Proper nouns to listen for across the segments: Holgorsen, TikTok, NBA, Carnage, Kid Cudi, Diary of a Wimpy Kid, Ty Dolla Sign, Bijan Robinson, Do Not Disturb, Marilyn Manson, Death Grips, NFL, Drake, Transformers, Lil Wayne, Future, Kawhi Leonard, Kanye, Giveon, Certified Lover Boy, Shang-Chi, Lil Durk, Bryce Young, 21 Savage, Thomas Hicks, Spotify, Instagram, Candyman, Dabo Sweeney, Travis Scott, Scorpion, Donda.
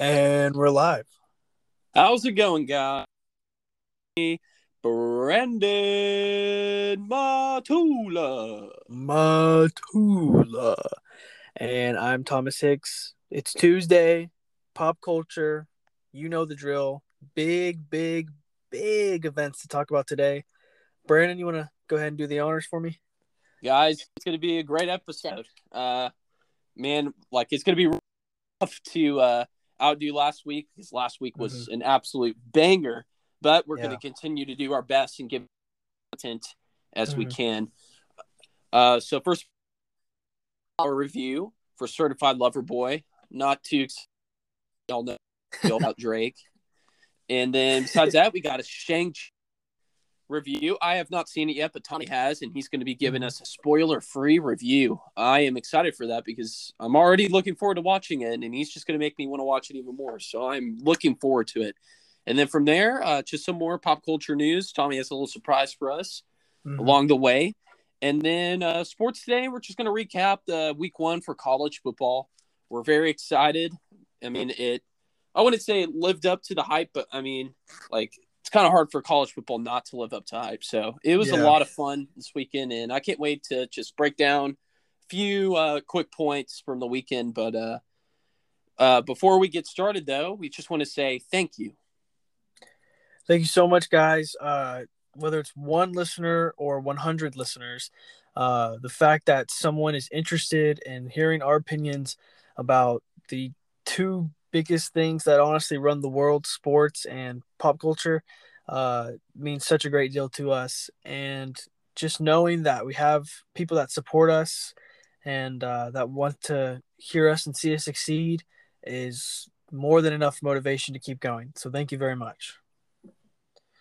And we're live. How's it going, guys? Brandon Matula. And I'm Thomas Hicks. It's Tuesday, pop culture, you know the drill. Big events to talk about today. Brandon, you want to go ahead and do the honors for me? Guys, it's going to be a great episode. Man, it's going to be tough to outdo last week, because last week was an absolute banger, but we're going to continue to do our best and give content as we can. So first, our review for Certified Lover Boy. Not too y'all know about Drake. And then besides that, we got a Shang-Chi review. I have not seen it yet, but Tommy has, and he's going to be giving us a spoiler-free review. I am excited for that because I'm already looking forward to watching it, and he's just going to make me want to watch it even more. So I'm looking forward to it. And then from there, just some more pop culture news. Tommy has a little surprise for us along the way. And then sports today, we're just going to recap the week 1 for college football. We're very excited. I mean, I wouldn't say it lived up to the hype, but I mean, it's kind of hard for college football not to live up to hype. So it was a lot of fun this weekend, and I can't wait to just break down a few quick points from the weekend. But before we get started, though, we just want to say thank you. Thank you so much, guys. Whether it's one listener or 100 listeners, the fact that someone is interested in hearing our opinions about the two biggest things that honestly run the world, sports and pop culture, means such a great deal to us. And just knowing that we have people that support us and that want to hear us and see us succeed is more than enough motivation to keep going. So thank you very much.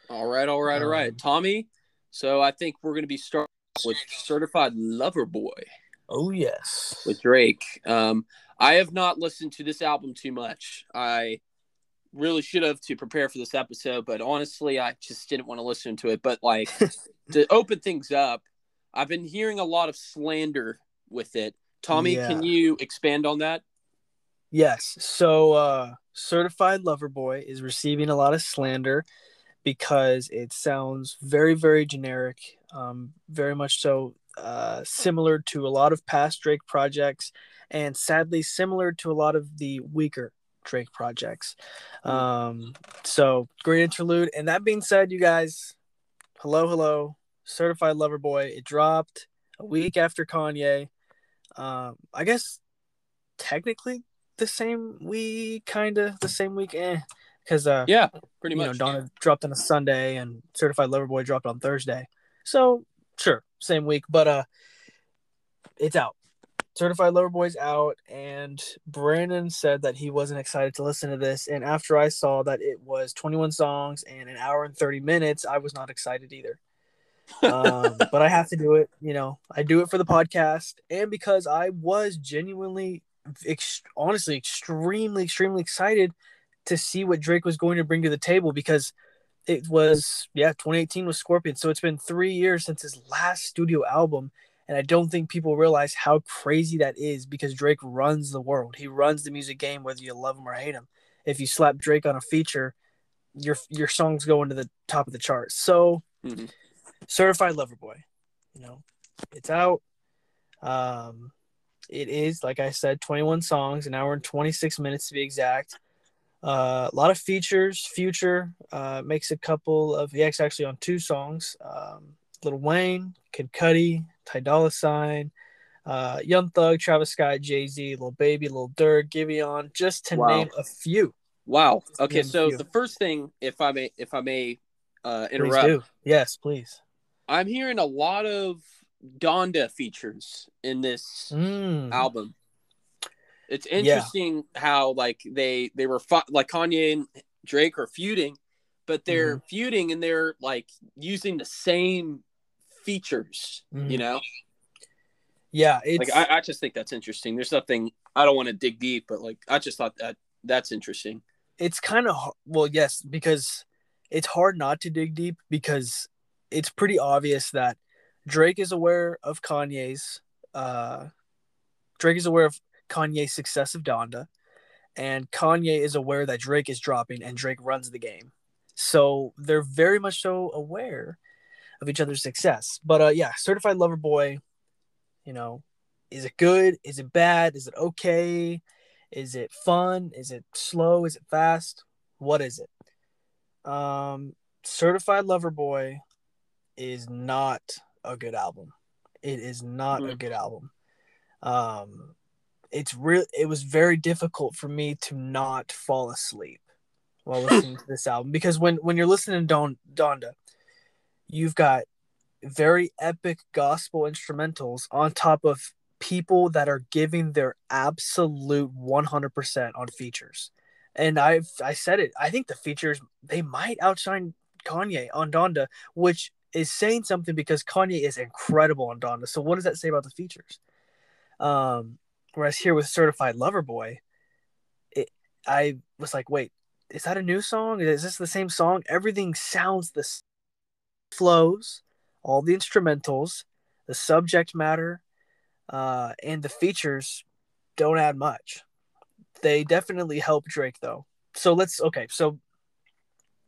All right. Tommy, so I think we're going to be starting with Certified Lover Boy. Oh, yes. With Drake. I have not listened to this album too much. I really should have to prepare for this episode, but honestly, I just didn't want to listen to it. But to open things up, I've been hearing a lot of slander with it. Tommy, can you expand on that? Yes. So Certified Lover Boy is receiving a lot of slander because it sounds very, very generic, very much so similar to a lot of past Drake projects, and sadly similar to a lot of the weaker Drake projects. So great interlude. And that being said, you guys, hello, Certified Lover Boy. It dropped a week after Kanye. I guess technically the same week. Because pretty much. Donda dropped on a Sunday and Certified Lover Boy dropped on Thursday. So sure, same week, but it's out. Certified Lover Boy's out, and Brandon said that he wasn't excited to listen to this. And after I saw that it was 21 songs and an hour and 30 minutes, I was not excited either. But I have to do it. I do it for the podcast, and because I was genuinely, honestly, extremely excited to see what Drake was going to bring to the table, because it was 2018 was Scorpion, so it's been 3 years since his last studio album, and I don't think people realize how crazy that is, because Drake runs the world. He runs the music game, whether you love him or hate him. If you slap Drake on a feature, your songs go into the top of the charts. So Certified Lover Boy, it's out. It is, like I said, 21 songs, an hour and 26 minutes to be exact. A lot of features. Future makes a couple of... He's actually on 2 songs. Lil Wayne, Kid Cudi, Ty Dolla Sign, Young Thug, Travis Scott, Jay-Z, Lil Baby, Lil Durk, Giveon, just to name a few. Wow. Okay, so the first thing, if I may interrupt. Please do. Yes, please. I'm hearing a lot of Donda features in this album. It's interesting how they were Kanye and Drake are feuding, but they're feuding and they're using the same features, Yeah, it's I just think that's interesting. There's nothing, I don't want to dig deep, but I just thought that's interesting. It's kind of yes, because it's hard not to dig deep, because it's pretty obvious that Drake is aware of Kanye's success of Donda, and Kanye is aware that Drake is dropping, and Drake runs the game. So they're very much so aware of each other's success. But yeah, Certified Lover Boy, you know, is it good? Is it bad? Is it okay? Is it fun? Is it slow? Is it fast? What is it? Certified Lover Boy is not a good album. It is not a good album. It was very difficult for me to not fall asleep while listening to this album, because when you're listening to Donda, you've got very epic gospel instrumentals on top of people that are giving their absolute 100% on features. And I said it, I think the features, they might outshine Kanye on Donda, which is saying something because Kanye is incredible on Donda. So what does that say about the features? Whereas here with Certified Lover Boy, I was like, wait, is that a new song? Is this the same song? Everything sounds the same. Flows, all the instrumentals, the subject matter, and the features don't add much. They definitely help Drake, though. So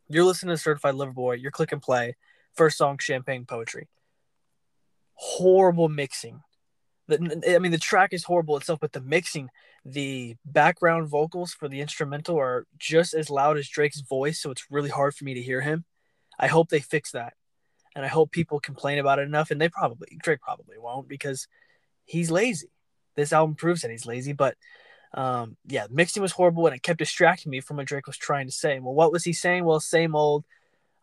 you're listening to Certified Lover Boy, you're clicking play, first song, Champagne Poetry. Horrible mixing. The track is horrible itself, but the mixing, the background vocals for the instrumental are just as loud as Drake's voice, so it's really hard for me to hear him. I hope they fix that, and I hope people complain about it enough, and Drake probably won't, because he's lazy. This album proves that he's lazy, but mixing was horrible, and it kept distracting me from what Drake was trying to say. Well, what was he saying? Well, same old,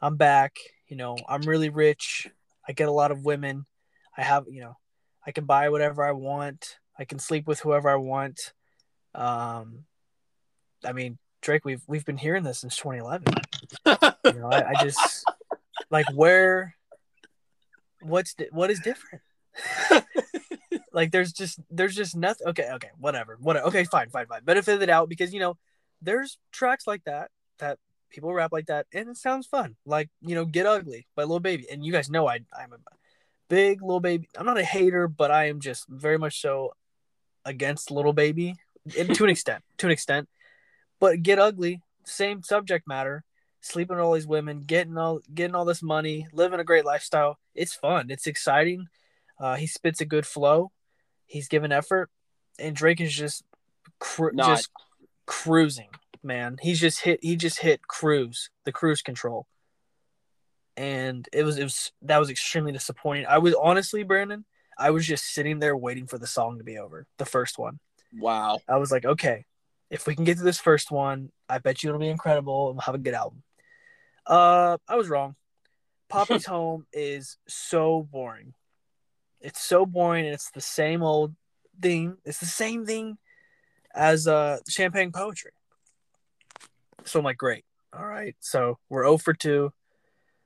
I'm back, you know, I'm really rich, I get a lot of women, I have, you know, I can buy whatever I want, I can sleep with whoever I want. Drake, we've been hearing this since 2011. You know, I just like, what is different? Like, there's just nothing. Okay, whatever. Okay, fine. Benefit it out, because, you know, there's tracks like that people rap like that, and it sounds fun. Like, you know, Get Ugly by Lil Baby, and you guys know I'm a big Lil Baby. I'm not a hater, but I am just very much so against Lil Baby to an extent. But Get Ugly, same subject matter, sleeping with all these women, getting all this money, living a great lifestyle. It's fun. It's exciting. He spits a good flow. He's giving effort. And Drake is just cruising, man. He just hit cruise, the cruise control. And that was extremely disappointing. I was honestly, Brandon, I was just sitting there waiting for the song to be over, the first one. Wow. I was like, okay, if we can get to this first one, I bet you it'll be incredible and we'll have a good album. I was wrong. Poppy's Home is so boring. It's so boring, and it's the same old thing. It's the same thing as Champagne Poetry. So I'm like, great. All right. So we're 0 for 2.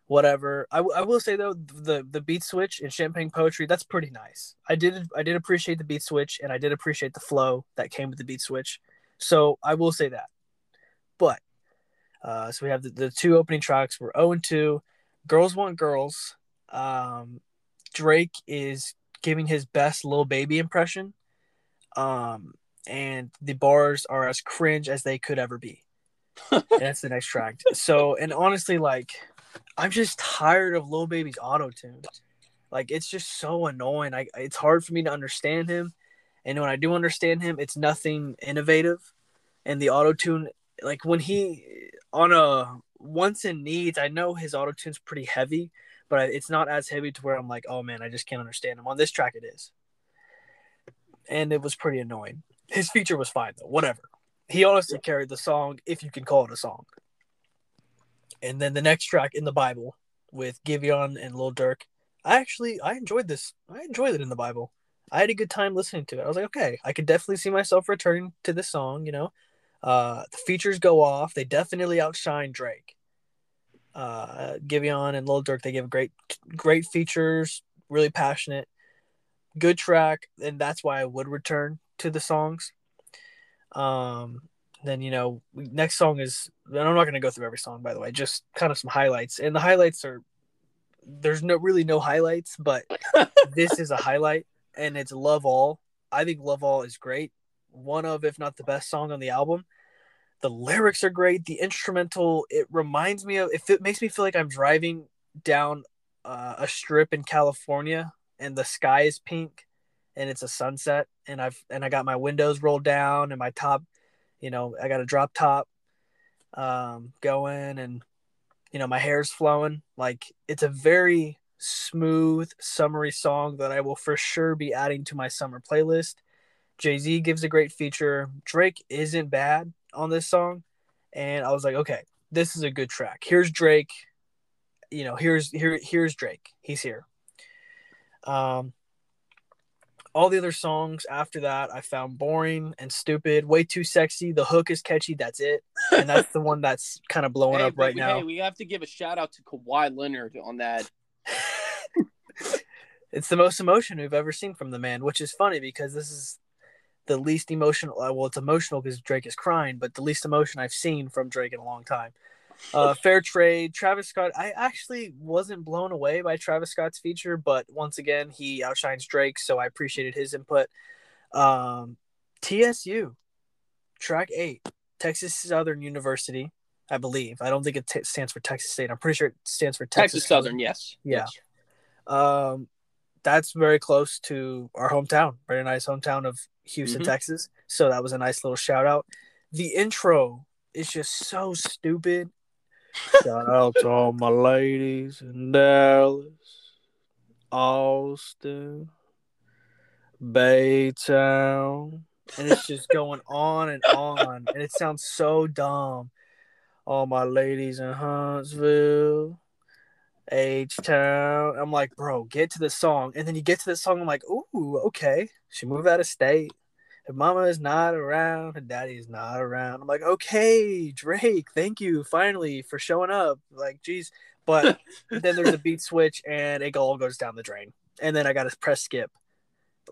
Whatever. I will say, though, the beat switch in Champagne Poetry, that's pretty nice. I did appreciate the beat switch, and I did appreciate the flow that came with the beat switch. So I will say that. But so we have the two opening tracks. We're 0-2. Girls Want Girls. Drake is giving his best Lil Baby impression. And the bars are as cringe as they could ever be. That's the next track. So, and honestly, like, I'm just tired of Lil Baby's auto-tune. Like, it's just so annoying. It's hard for me to understand him. And when I do understand him, it's nothing innovative. And the auto-tune, like, when he on a Once and Needs, I know his auto-tune's pretty heavy, but it's not as heavy to where I'm like, oh, man, I just can't understand him. On this track, it is. And it was pretty annoying. His feature was fine, though. Whatever. He honestly carried the song, if you can call it a song. And then the next track, In the Bible, with Giveon and Lil Durk. I enjoyed this. I enjoyed it, In the Bible. I had a good time listening to it. I was like, okay, I could definitely see myself returning to this song, you know. The features go off. They definitely outshine Drake. Giveon and Lil Durk, they give great features, really passionate, good track, and that's why I would return to the songs. Then, you know, next song is, and I'm not going to go through every song, by the way, just kind of some highlights. And the highlights are, there's no highlights, but this is a highlight. And it's Love All. I think Love All is great. One of, if not the best song on the album. The lyrics are great. The instrumental, it reminds me of, if it makes me feel like I'm driving down a strip in California and the sky is pink and it's a sunset and I got my windows rolled down and my top, you know, I got a drop top going and, you know, my hair's flowing. Like, it's a very smooth, summery song that I will for sure be adding to my summer playlist. Jay-Z gives a great feature. Drake isn't bad on this song. And I was like, okay, this is a good track. Here's Drake. You know, here's Drake. He's here. All the other songs after that I found boring and stupid, way too sexy. The hook is catchy. That's it. And that's the one that's kind of blowing up right now. Hey, we have to give a shout out to Kawhi Leonard on that. It's the most emotion we've ever seen from the man, which is funny because this is the least emotional. Well, it's emotional because Drake is crying, but the least emotion I've seen from Drake in a long time. Fair Trade, Travis Scott. I actually wasn't blown away by Travis Scott's feature, but once again, he outshines Drake, so I appreciated his input. TSU, track 8, Texas Southern University, I believe. I don't think it stands for Texas State. I'm pretty sure it stands for Texas Southern, yes. Yeah. Yes. That's very close to our hometown, very nice hometown of Houston, Texas. So that was a nice little shout out. The intro is just so stupid. Shout out to all my ladies in Dallas, Austin, Baytown. And it's just going on and on. And it sounds so dumb. All my ladies in Huntsville, H-Town. I'm like, bro, get to the song. And then you get to the song, I'm like, ooh, okay. She moved out of state. Her mama is not around. Her daddy is not around. I'm like, okay, Drake, thank you, finally, for showing up. Like, geez. But then there's a beat switch, and it all goes down the drain. And then I got to press skip.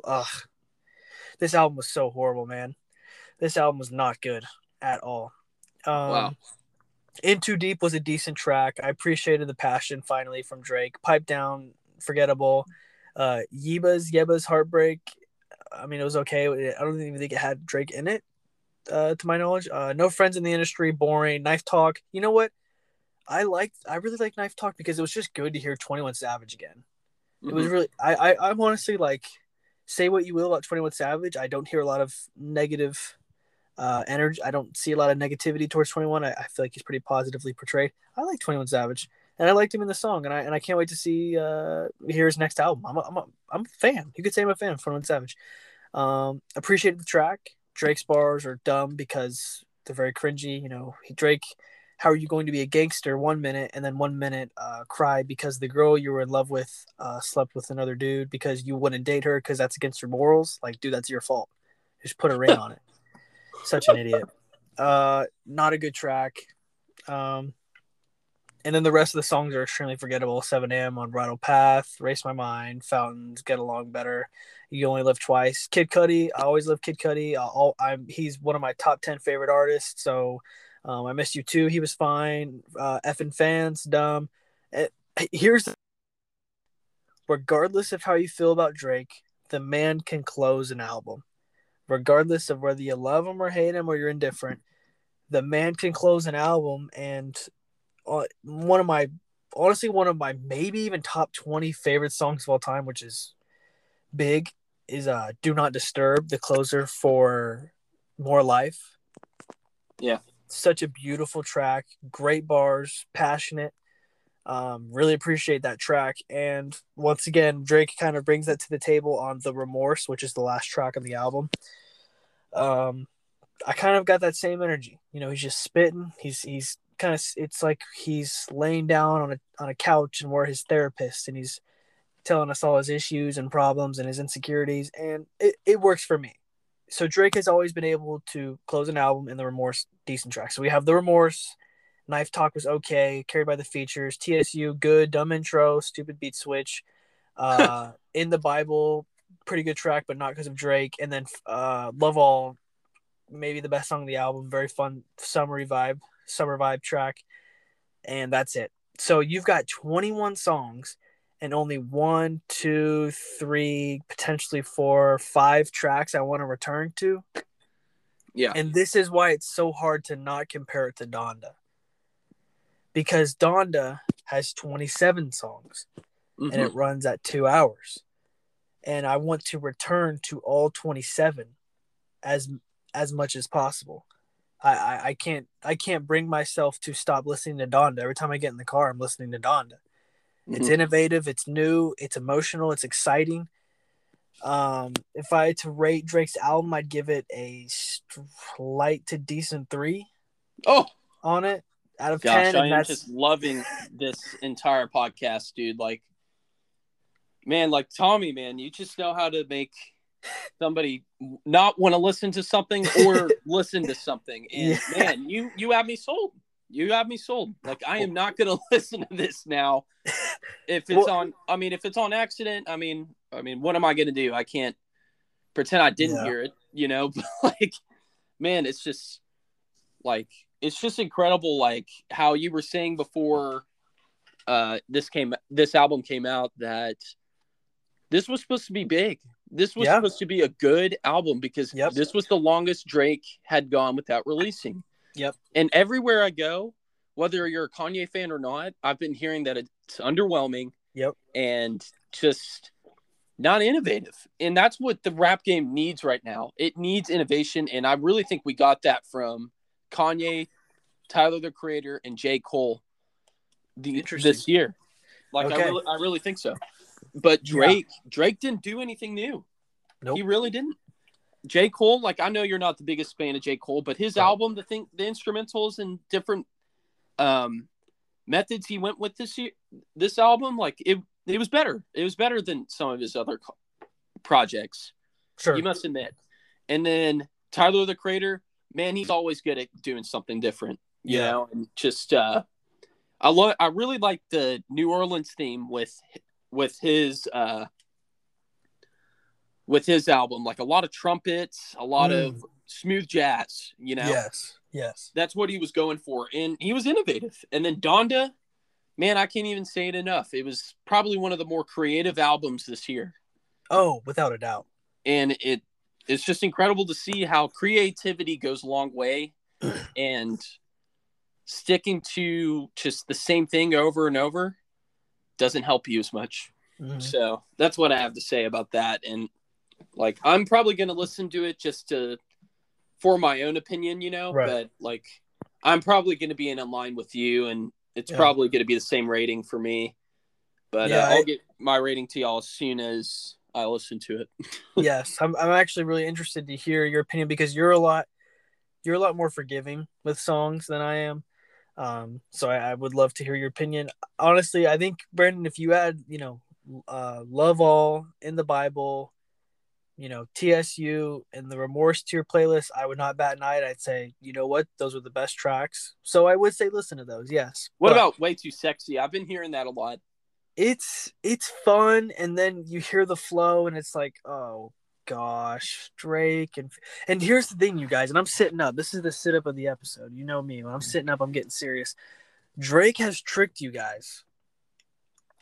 Ugh. This album was so horrible, man. This album was not good at all. Wow. In Too Deep was a decent track. I appreciated the passion finally from Drake. Pipe Down, forgettable. Yeba's Heartbreak. I mean, it was okay. I don't even think it had Drake in it, to my knowledge. No Friends in the Industry, boring. Knife Talk. You know what? I really liked Knife Talk because it was just good to hear 21 Savage again. It was really. I'm honestly like, say what you will about 21 Savage, I don't hear a lot of negative energy. I don't see a lot of negativity towards 21. I feel like he's pretty positively portrayed. I like 21 Savage, and I liked him in the song, and I can't wait to see hear his next album. I'm a fan. You could say I'm a fan of 21 Savage. Appreciated the track. Drake's bars are dumb because they're very cringy. You know, Drake, how are you going to be a gangster 1 minute and then 1 minute cry because the girl you were in love with slept with another dude because you wouldn't date her because that's against your morals? Like, dude, that's your fault. Just put a ring on it. Such an idiot. Not a good track. And then the rest of the songs are extremely forgettable. 7am, Unbridled Path, Race My Mind, Fountains, Get Along Better, You Only Live Twice. Kid Cudi, I always love Kid Cudi. He's one of my top 10 favorite artists, so I Missed You Too, he was fine. Effing Fans, dumb. Regardless of how you feel about Drake, the man can close an album. Regardless of whether you love him or hate him or you're indifferent, the man can close an album. And one of my maybe even top 20 favorite songs of all time, which is big, is Do Not Disturb, the closer for More Life. Yeah. Such a beautiful track. Great bars. Passionate. Really appreciate that track. And once again, Drake kind of brings that to the table on The Remorse, which is the last track on the album. I kind of got that same energy. You know, he's just spitting. He's kind of, it's like he's laying down on a couch and we're his therapist and he's telling us all his issues and problems and his insecurities, and it works for me. So Drake has always been able to close an album in The Remorse, decent track. So we have The Remorse. Knife Talk was okay, carried by the features. TSU, good, dumb intro, stupid beat switch. In the Bible, pretty good track, but not because of Drake. And then Love All, maybe the best song on the album, very fun summer vibe track. And that's it. So you've got 21 songs and only 1, 2, 3, potentially 4, 5 tracks I want to return to. Yeah. And this is why it's so hard to not compare it to Donda. Because Donda has 27 songs, mm-hmm. and it runs at 2 hours. And I want to return to all 27 as much as possible. I can't bring myself to stop listening to Donda. Every time I get in the car, I'm listening to Donda. Mm-hmm. It's innovative. It's new. It's emotional. It's exciting. If I had to rate Drake's album, I'd give it a light to decent 3. Oh, on it out of 10. I am just loving this entire podcast, dude. Like, man, like Tommy, man, you just know how to make somebody not want to listen to something or listen to something. And yeah. Man, you have me sold. You have me sold. Like, I am not going to listen to this now. If it's if it's on accident, I mean, what am I going to do? I can't pretend I didn't hear it, you know, but like, man, it's just incredible. Like how you were saying before, this album came out, that this was supposed to be big. This was supposed to be a good album because this was the longest Drake had gone without releasing. Yep. And everywhere I go, whether you're a Kanye fan or not, I've been hearing that it's underwhelming. Yep. And just not innovative. And that's what the rap game needs right now. It needs innovation. And I really think we got that from Kanye, Tyler the Creator, and J. Cole this year. Like, okay. I really think so. But Drake didn't do anything new. Nope. He really didn't. J. Cole, like, I know you're not the biggest fan of J. Cole, but his album, the instrumentals and different methods he went with this year, this album, like, it was better. It was better than some of his other projects. Sure. You must admit. And then Tyler, the Creator, man, he's always good at doing something different, you know, and just, I really like the New Orleans theme with his album, like a lot of trumpets, a lot of smooth jazz, you know? Yes. That's what he was going for. And he was innovative. And then Donda, man, I can't even say it enough. It was probably one of the more creative albums this year. Oh, without a doubt. And it's just incredible to see how creativity goes a long way and sticking to just the same thing over and over doesn't help you as much. Mm-hmm. So that's what I have to say about that. And like, I'm probably going to listen to it just for my own opinion, you know, right. But like, I'm probably going to be in line with you, and it's probably going to be the same rating for me, but I'll get my rating to y'all as soon as I listen to it. Yes. I'm actually really interested to hear your opinion because you're a lot more forgiving with songs than I am. So I would love to hear your opinion. Honestly, I think, Brandon, if you had, you know, Love All, In the Bible, you know, TSU and the Remorse to your playlist, I would not bat an eye. I'd say, you know what, those were the best tracks. So I would say listen to those, yes. What about Way Too Sexy? I've been hearing that a lot. It's fun, and then you hear the flow, and it's like, oh gosh, Drake. And here's the thing, you guys, and I'm sitting up. This is the sit-up of the episode. You know me. When I'm sitting up, I'm getting serious. Drake has tricked you guys.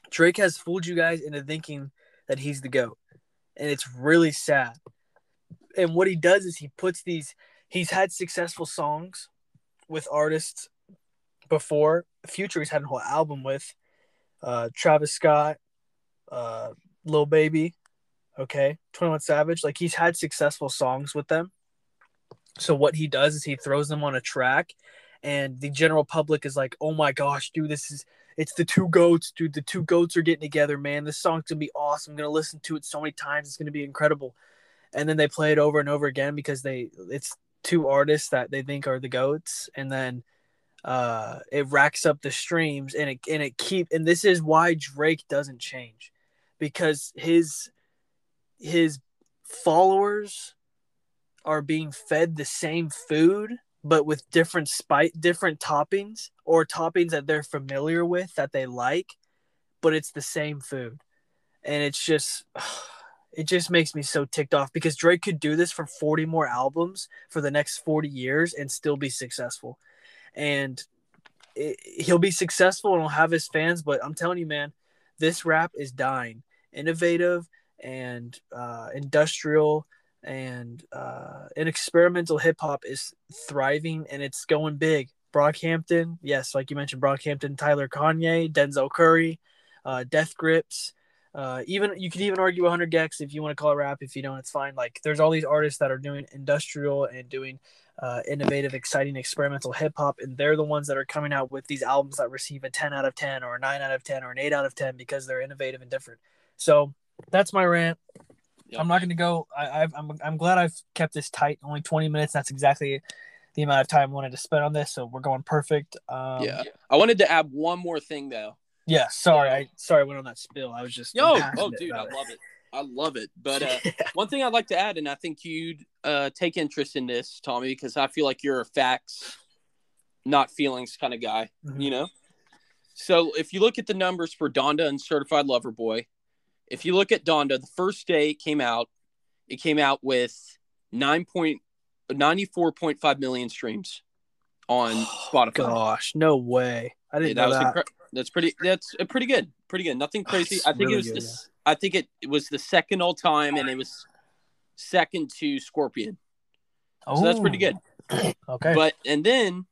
Drake has fooled you guys into thinking that he's the GOAT. And it's really sad. And what he does is he puts these – he's had successful songs with artists before. Future, he's had a whole album with Travis Scott, Lil Baby, 21 Savage. Like, he's had successful songs with them. So what he does is he throws them on a track, and the general public is like, oh my gosh, dude, this is – it's the two GOATs, dude. The two GOATs are getting together, man. This song's going to be awesome. I'm going to listen to it so many times. It's going to be incredible. And then they play it over and over again because it's two artists that they think are the GOATs. And then it racks up the streams, and and this is why Drake doesn't change, because his followers are being fed the same food, but with different toppings, or toppings that they're familiar with, that they like, but it's the same food. And it just makes me so ticked off, because Drake could do this for 40 more albums for the next 40 years and still be successful. And he'll be successful and he'll have his fans, but I'm telling you, man, this rap is dying. Innovative and industrial and experimental hip hop is thriving and it's going big. Brockhampton, yes, like you mentioned, Brockhampton, Tyler, Kanye, Denzel Curry, Death Grips. Even you could even argue 100 Gex if you want to call it rap. If you don't, it's fine. Like, there's all these artists that are doing industrial and doing innovative, exciting, experimental hip hop, and they're the ones that are coming out with these albums that receive a 10 out of 10 or a 9 out of 10 or an 8 out of 10 because they're innovative and different. So that's my rant. Yep. I'm not going to go. I'm glad I've kept this tight. Only 20 minutes. That's exactly the amount of time I wanted to spend on this. So we're going perfect. Yeah. I wanted to add one more thing though. Yeah, sorry, I went on that spill. I was just dude, I love it. I love it. But one thing I'd like to add, and I think you'd take interest in this, Tommy, because I feel like you're a facts, not feelings kind of guy. Mm-hmm. You know. So if you look at the numbers for Donda and Certified Lover Boy, if you look at Donda, the first day it came out with 94.5 million streams on Spotify. Gosh, no way! I didn't know that. That's pretty good. Nothing crazy. It's I think really it was. Good, this, yeah. I think it was the second all time, and it was second to Scorpion. Oh, so that's pretty good. Okay. But and then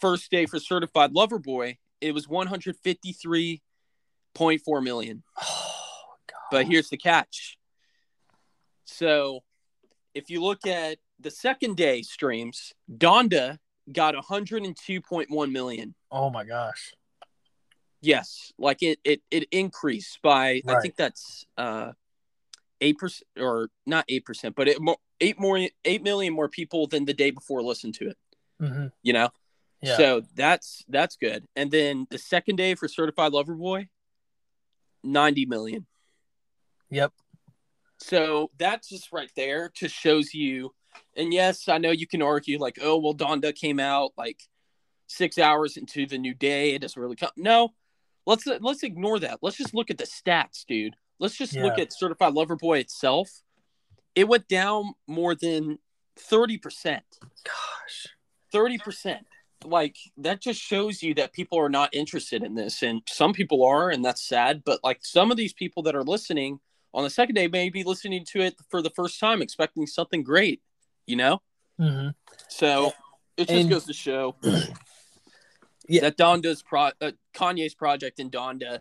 first day for Certified Lover Boy, it was 153.4 million. Oh God! But here's the catch. So, if you look at the second day streams, Donda got 102.1 million. Oh my gosh. Yes, like it increased by right. I think that's 8% or not 8%, but 8 million more people than the day before listened to it. Mm-hmm. You know, yeah. So that's good. And then the second day for Certified Lover Boy, 90 million. Yep. So that's just right there to shows you. And yes, I know you can argue like, oh well, Donda came out like 6 hours into the new day. It doesn't really come. No. Let's ignore that. Let's just look at the stats, dude. Let's just look at Certified Lover Boy itself. It went down more than 30%. Gosh. 30%. Like, that just shows you that people are not interested in this. And some people are, and that's sad. But, like, some of these people that are listening on the second day may be listening to it for the first time, expecting something great, you know? Mm-hmm. So it just goes to show that Donda's Kanye's project in Donda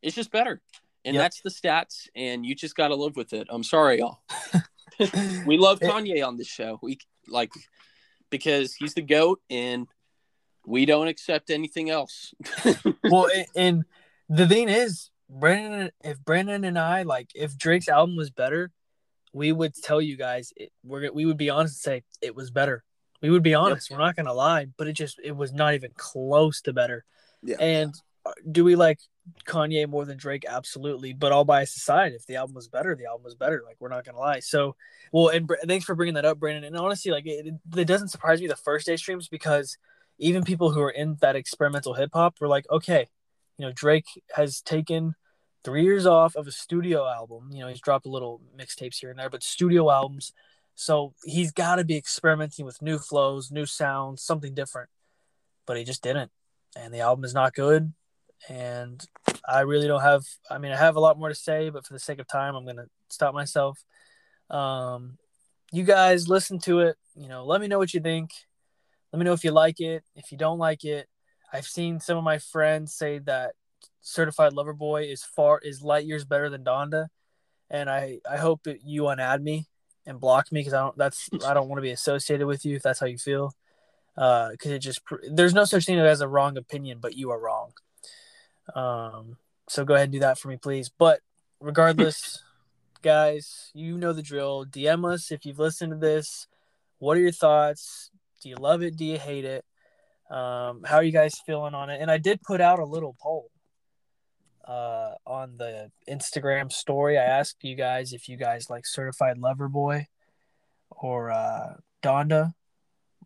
is just better. And that's the stats, and you just got to live with it. I'm sorry, y'all. We love Kanye on this show. We like because he's the GOAT, and we don't accept anything else. Well, and the thing is, Brandon and I, like, if Drake's album was better, we would tell you guys, we would be honest and say it was better. We would be honest. Yep. We're not going to lie, but it was not even close to better. Yeah. And do we like Kanye more than Drake? Absolutely. But all bias aside, if the album was better, the album was better. Like, we're not going to lie. So, well, and thanks for bringing that up, Brandon. And honestly, like, it doesn't surprise me the first day streams, because even people who are in that experimental hip hop were like, okay, you know, Drake has taken 3 years off of a studio album. You know, he's dropped a little mixtapes here and there, but studio albums. So he's got to be experimenting with new flows, new sounds, something different. But he just didn't. And the album is not good. And I really don't have – I mean, I have a lot more to say, but for the sake of time, I'm going to stop myself. You guys listen to it. You know, let me know what you think. Let me know if you like it, if you don't like it. I've seen some of my friends say that Certified Lover Boy is light years better than Donda. And I hope that you unadd me and block me, because I don't want to be associated with you if that's how you feel. Because there's no such thing as a wrong opinion, but you are wrong. So go ahead and do that for me, please. But regardless, guys, you know the drill. DM us if you've listened to this. What are your thoughts? Do you love it? Do you hate it? How are you guys feeling on it? And I did put out a little poll on the Instagram story. I asked you guys if you guys like Certified Lover Boy or Donda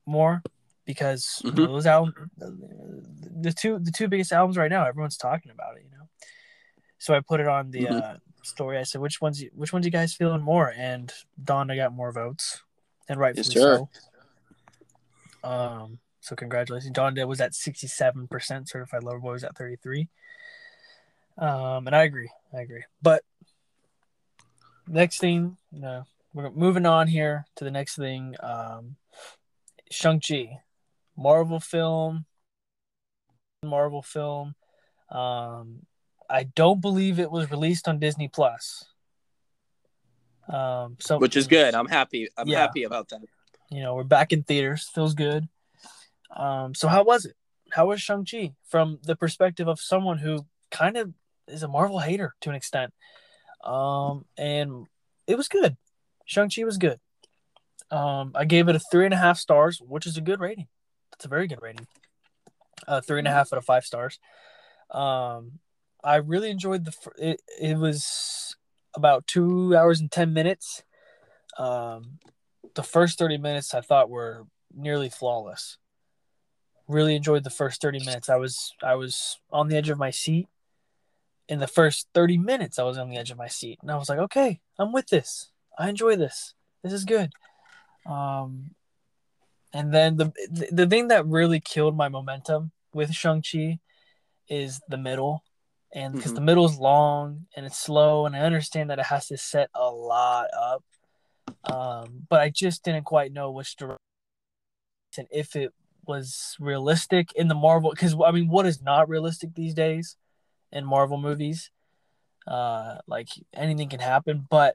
more, because mm-hmm. those albums, the two biggest albums right now, everyone's talking about it, you know. So I put it on the story. I said, which ones you guys feeling more? And Donda got more votes, and rightfully so. So congratulations, Donda was at 67%. Certified Lover Boy was at 33%. And I agree. But next thing, We're moving on here to the next thing. Shang-Chi, Marvel film. I don't believe it was released on Disney Plus. So which is good. I'm happy about that. You know, we're back in theaters. Feels good. So how was it? How was Shang-Chi from the perspective of someone who kind of is a Marvel hater to an extent? And it was good. Shang-Chi was good. I gave it a 3.5 stars, which is a good rating. It's a very good rating. 3.5 out of 5 stars. I really enjoyed it was about 2 hours and 10 minutes. The first 30 minutes I thought were nearly flawless. Really enjoyed the first 30 minutes. I was on the edge of my seat. In the first 30 minutes, I was on the edge of my seat. And I was like, okay, I'm with this. I enjoy this. This is good. And then the thing that really killed my momentum with Shang-Chi is the middle. And because the middle is long and it's slow, and I understand that it has to set a lot up. But I just didn't quite know which direction, and if it was realistic in the Marvel. Because, I mean, what is not realistic these days in Marvel movies? Like, anything can happen. But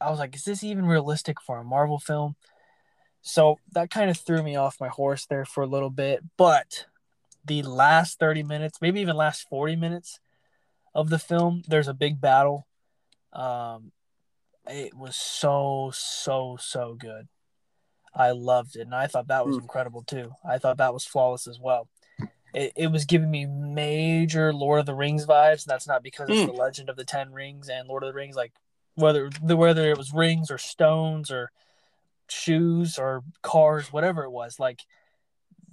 I was like, is this even realistic for a Marvel film? So that kind of threw me off my horse there for a little bit. But the last 30 minutes, maybe even last 40 minutes of the film, there's a big battle. It was so good. I loved it, and I thought that was incredible too. I thought that was flawless as well. It was giving me major Lord of the Rings vibes, and that's not because it's the Legend of the Ten Rings and Lord of the Rings, like whether it was rings or stones or shoes or cars, whatever it was, like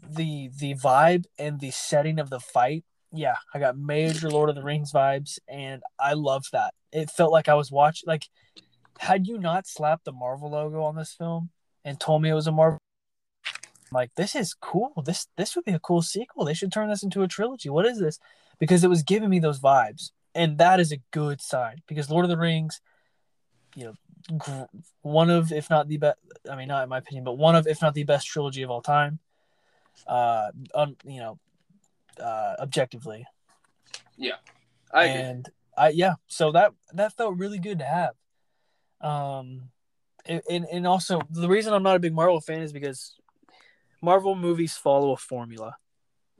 the vibe and the setting of the fight. Yeah, I got major Lord of the Rings vibes, and I loved that. It felt like I was watching, like, had you not slapped the Marvel logo on this film and told me it was a Marvel, I'm like, this is cool. This would be a cool sequel. They should turn this into a trilogy. What is this? Because it was giving me those vibes, and that is a good sign. Because Lord of the Rings, you know, one of, if not the best, I mean, not in my opinion, but one of, if not the best trilogy of all time. Objectively. Yeah. So that felt really good to have. And also the reason I'm not a big Marvel fan is because Marvel movies follow a formula.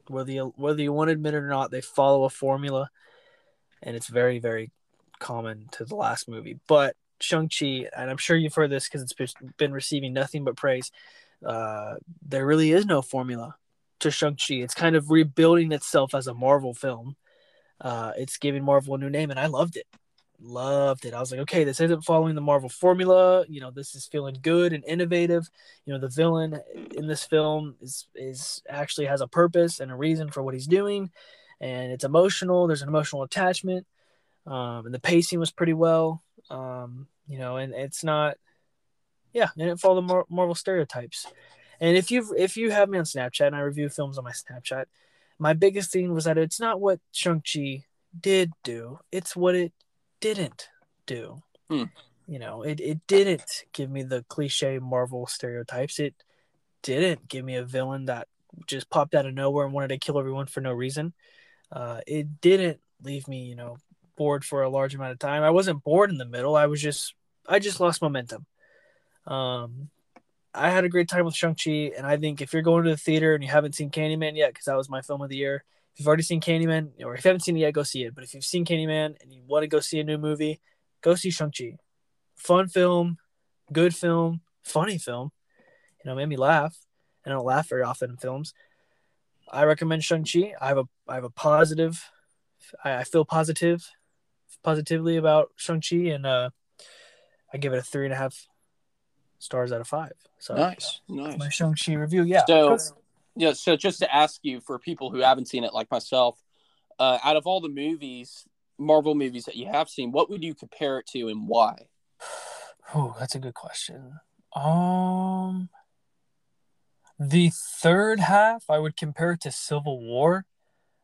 Whether you want to admit it or not, they follow a formula, and it's very, very common to the last movie. But Shang-Chi, and I'm sure you've heard this because it's been receiving nothing but praise, there really is no formula to Shang-Chi. It's kind of rebuilding itself as a Marvel film. It's giving Marvel a new name, and I loved it. I was like, okay, this isn't following the Marvel formula. You know, this is feeling good and innovative. You know, the villain in this film is actually has a purpose and a reason for what he's doing, and it's emotional. There's an emotional attachment, and the pacing was pretty well. You know, and it's not, yeah, and it followed the Marvel stereotypes. And if you have me on Snapchat and I review films on my Snapchat, my biggest thing was that it's not what Shang-Chi did do. It's what it didn't do. You know, it didn't give me the cliche Marvel stereotypes. It didn't give me a villain that just popped out of nowhere and wanted to kill everyone for no reason. It didn't leave me, you know, bored for a large amount of time. I wasn't bored in the middle. I just lost momentum. I had a great time with Shang-Chi, and I think if you're going to the theater and you haven't seen Candyman yet, because that was my film of the year, if you've already seen Candyman, or if you haven't seen it yet, go see it. But if you've seen Candyman and you want to go see a new movie, go see Shang-Chi. Fun film, good film, funny film. You know, made me laugh. I don't laugh very often in films. I recommend Shang-Chi. I have a positive. I feel positively about Shang-Chi, and I give it a 3.5 stars out of 5. So nice. My Shang-Chi review, yeah. So just to ask you, for people who haven't seen it like myself, out of all the movies, Marvel movies that you have seen, what would you compare it to and why? Oh, that's a good question. The third half, I would compare it to Civil War.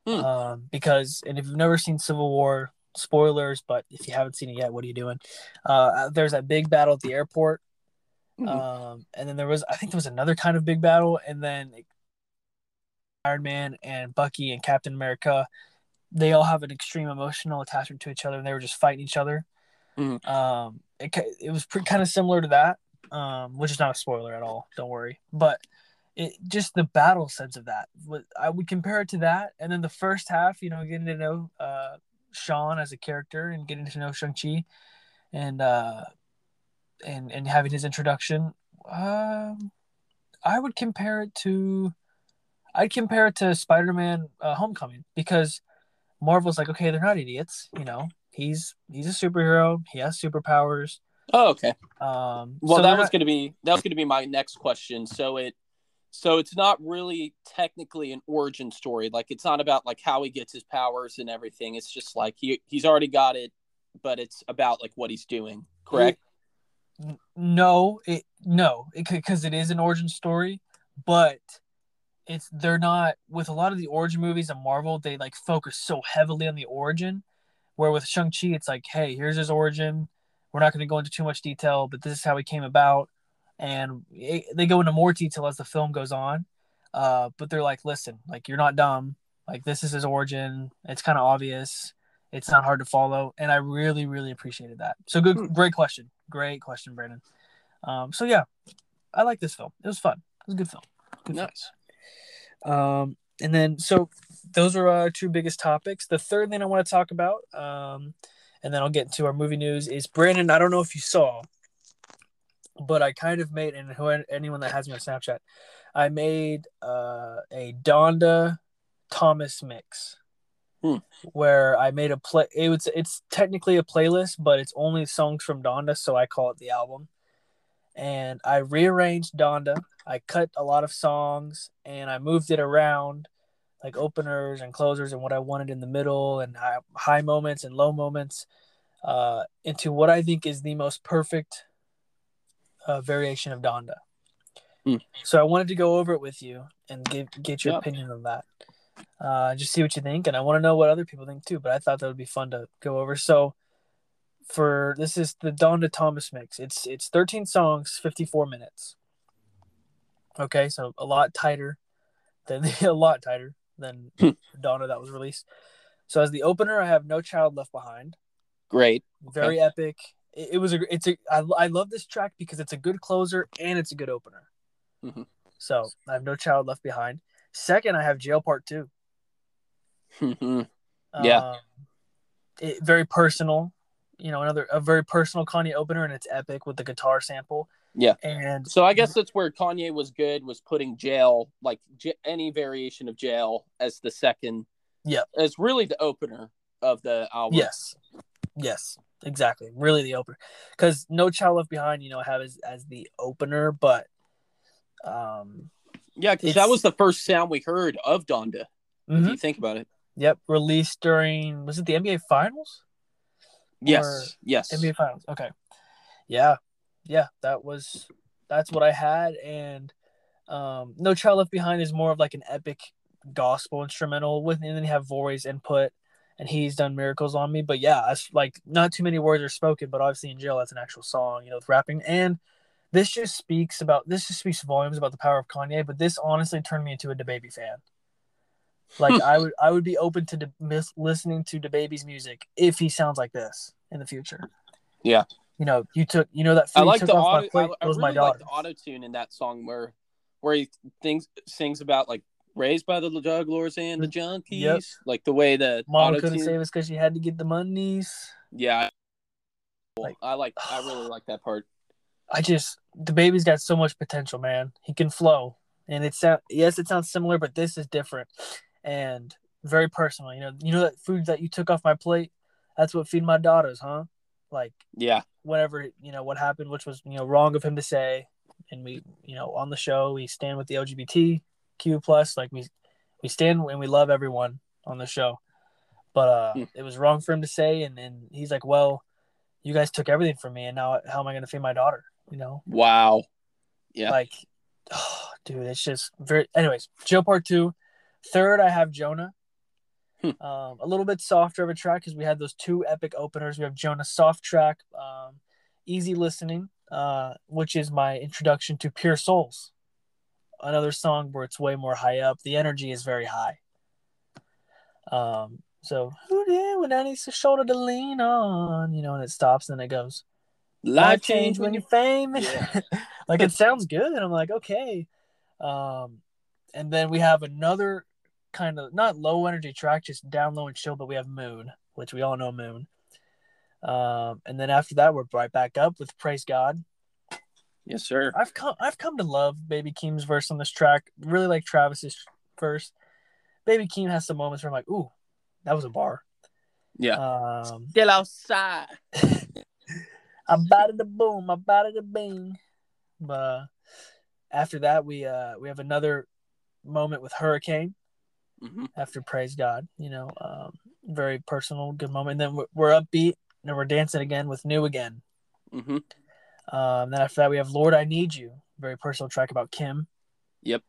Because, and if you've never seen Civil War, spoilers, but if you haven't seen it yet, what are you doing? There's that big battle at the airport. And then there was, I think there was another kind of big battle, and then Iron Man and Bucky and Captain America, they all have an extreme emotional attachment to each other, and they were just fighting each other. Mm-hmm. It was pretty kind of similar to that, which is not a spoiler at all, don't worry. But it just the battle sense of that, I would compare it to that. And then the first half, you know, getting to know Sean as a character and getting to know Shang-Chi and having his introduction, I'd compare it to Spider-Man Homecoming, because Marvel's like, okay, they're not idiots, you know. He's a superhero. He has superpowers. Oh, okay. Well, so that was gonna be my next question. So it's not really technically an origin story. Like, it's not about like how he gets his powers and everything. It's just like he's already got it, but it's about like what he's doing. Correct? No, because it is an origin story, but they're not with a lot of the origin movies in Marvel. They like focus so heavily on the origin. Where with Shang-Chi, it's like, hey, here's his origin. We're not going to go into too much detail, but this is how he came about. And they go into more detail as the film goes on. But they're like, listen, like, you're not dumb. Like, this is his origin. It's kind of obvious. It's not hard to follow. And I really, really appreciated that. So good. Great question. Great question, Brandon. So, yeah, I like this film. It was fun. It was a good film. Good nice. Film. And then, so those are our two biggest topics. The third thing I want to talk about, and then I'll get into our movie news, is Brandon. I don't know if you saw, but I kind of made, and anyone that has me on Snapchat, I made a Donda Thomas mix where I made a play. It's technically a playlist, but it's only songs from Donda, so I call it the album. And I rearranged Donda. I cut a lot of songs, and I moved it around, like openers and closers and what I wanted in the middle and high moments and low moments, into what I think is the most perfect variation of Donda. So I wanted to go over it with you and get your opinion on that. Just see what you think. And I want to know what other people think too, but I thought that would be fun to go over. So this is the Donda Thomas mix. It's 13 songs, 54 minutes. Okay, so a lot tighter than Donda that was released. So as the opener, I have No Child Left Behind. Great, very epic. I love this track because it's a good closer and it's a good opener. Mm-hmm. So I have No Child Left Behind. Second, I have Jail Part 2. Mm-hmm. Very personal. You know, a very personal Kanye opener, and it's epic with the guitar sample. Yeah, and so I guess that's where Kanye was good, was putting jail, like any variation of jail, as the second. Yeah, as really the opener of the album. Yes, exactly. Really the opener, because No Child Left Behind, you know, have as the opener, but because that was the first sound we heard of Donda. Mm-hmm. If you think about it. Yep, released during, was it the NBA Finals? Yes. NBA Finals. Okay. Yeah, that's what I had, and No Child Left Behind is more of like an epic gospel instrumental and then you have Vory's input, and He's Done Miracles on Me. But yeah, it's like not too many words are spoken, but obviously in jail that's an actual song, you know, with rapping. And this just speaks volumes about the power of Kanye. But this honestly turned me into a DaBaby fan. Like I would be open to listening to DaBaby's music if he sounds like this in the future. Yeah. You know, that thing I like took off my plate. It was really my daughter. I like the autotune in that song where he sings about like raised by the drug lords and the junkies. Yep. Like the way the Mama couldn't save us because she had to get the monies. Yeah. I really like that part. DaBaby's got so much potential, man. He can flow. And it sounds similar, but this is different and very personal. You know that food that you took off my plate? That's what feed my daughters, huh? Like, yeah, whatever, you know, what happened, which was, you know, wrong of him to say. And we, you know, on the show, we stand with the LGBTQ+, like we stand and we love everyone on the show. But it was wrong for him to say. And he's like, well, you guys took everything from me. And now how am I going to feed my daughter? You know? Wow. Yeah. Like, oh, dude, it's just very, anyways, Jail Part 2. Third, I have Jonah. A little bit softer of a track because we had those two epic openers. We have Jonah soft track, Easy Listening, which is my introduction to Pure Souls, another song where it's way more high up. The energy is very high. So who did when I need a shoulder to lean on, you know, and it stops and then it goes, life change when you're famous. Yeah. Like it sounds good. And I'm like, okay. And then we have another kind of not low energy track, just down low and chill, but we have Moon, which we all know Moon. And then after that, we're right back up with Praise God. Yes, sir. I've come to love Baby Keem's verse on this track. Really like Travis's verse. Baby Keem has some moments where I'm like, ooh, that was a bar. Yeah. Still outside. I batted the boom. I batted the bing. But after that, we have another moment with Hurricane. Mm-hmm. After Praise God, you know, very personal, good moment. And then we're upbeat, and we're dancing again with New Again. Mm-hmm. Then after that, we have Lord, I Need You. Very personal track about Kim. Yep.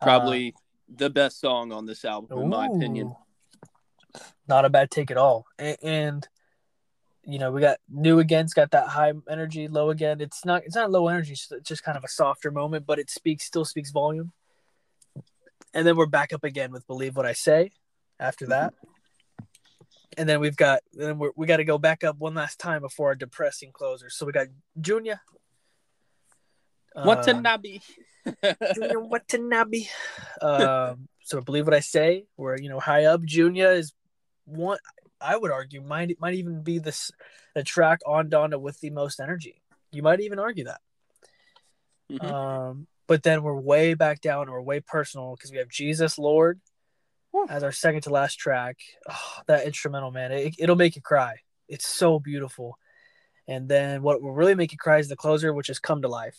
Probably the best song on this album, in my opinion. Not a bad take at all. And you know, we got New Again's got that high energy, Low Again. It's not low energy. It's just kind of a softer moment, but it still speaks volume. And then we're back up again with Believe What I Say after that. And then we got to go back up one last time before our depressing closer. So we got Junior. Watanabe. Junior Watanabe. So Believe What I Say. We're, you know, high up. Junior is one, I would argue, might even be the track on Donda with the most energy. You might even argue that. Mm-hmm. But then we're way back down, and we're way personal because we have Jesus, Lord, as our second to last track. Oh, that instrumental, man, it'll make you cry. It's so beautiful. And then what will really make you cry is the closer, which is Come to Life,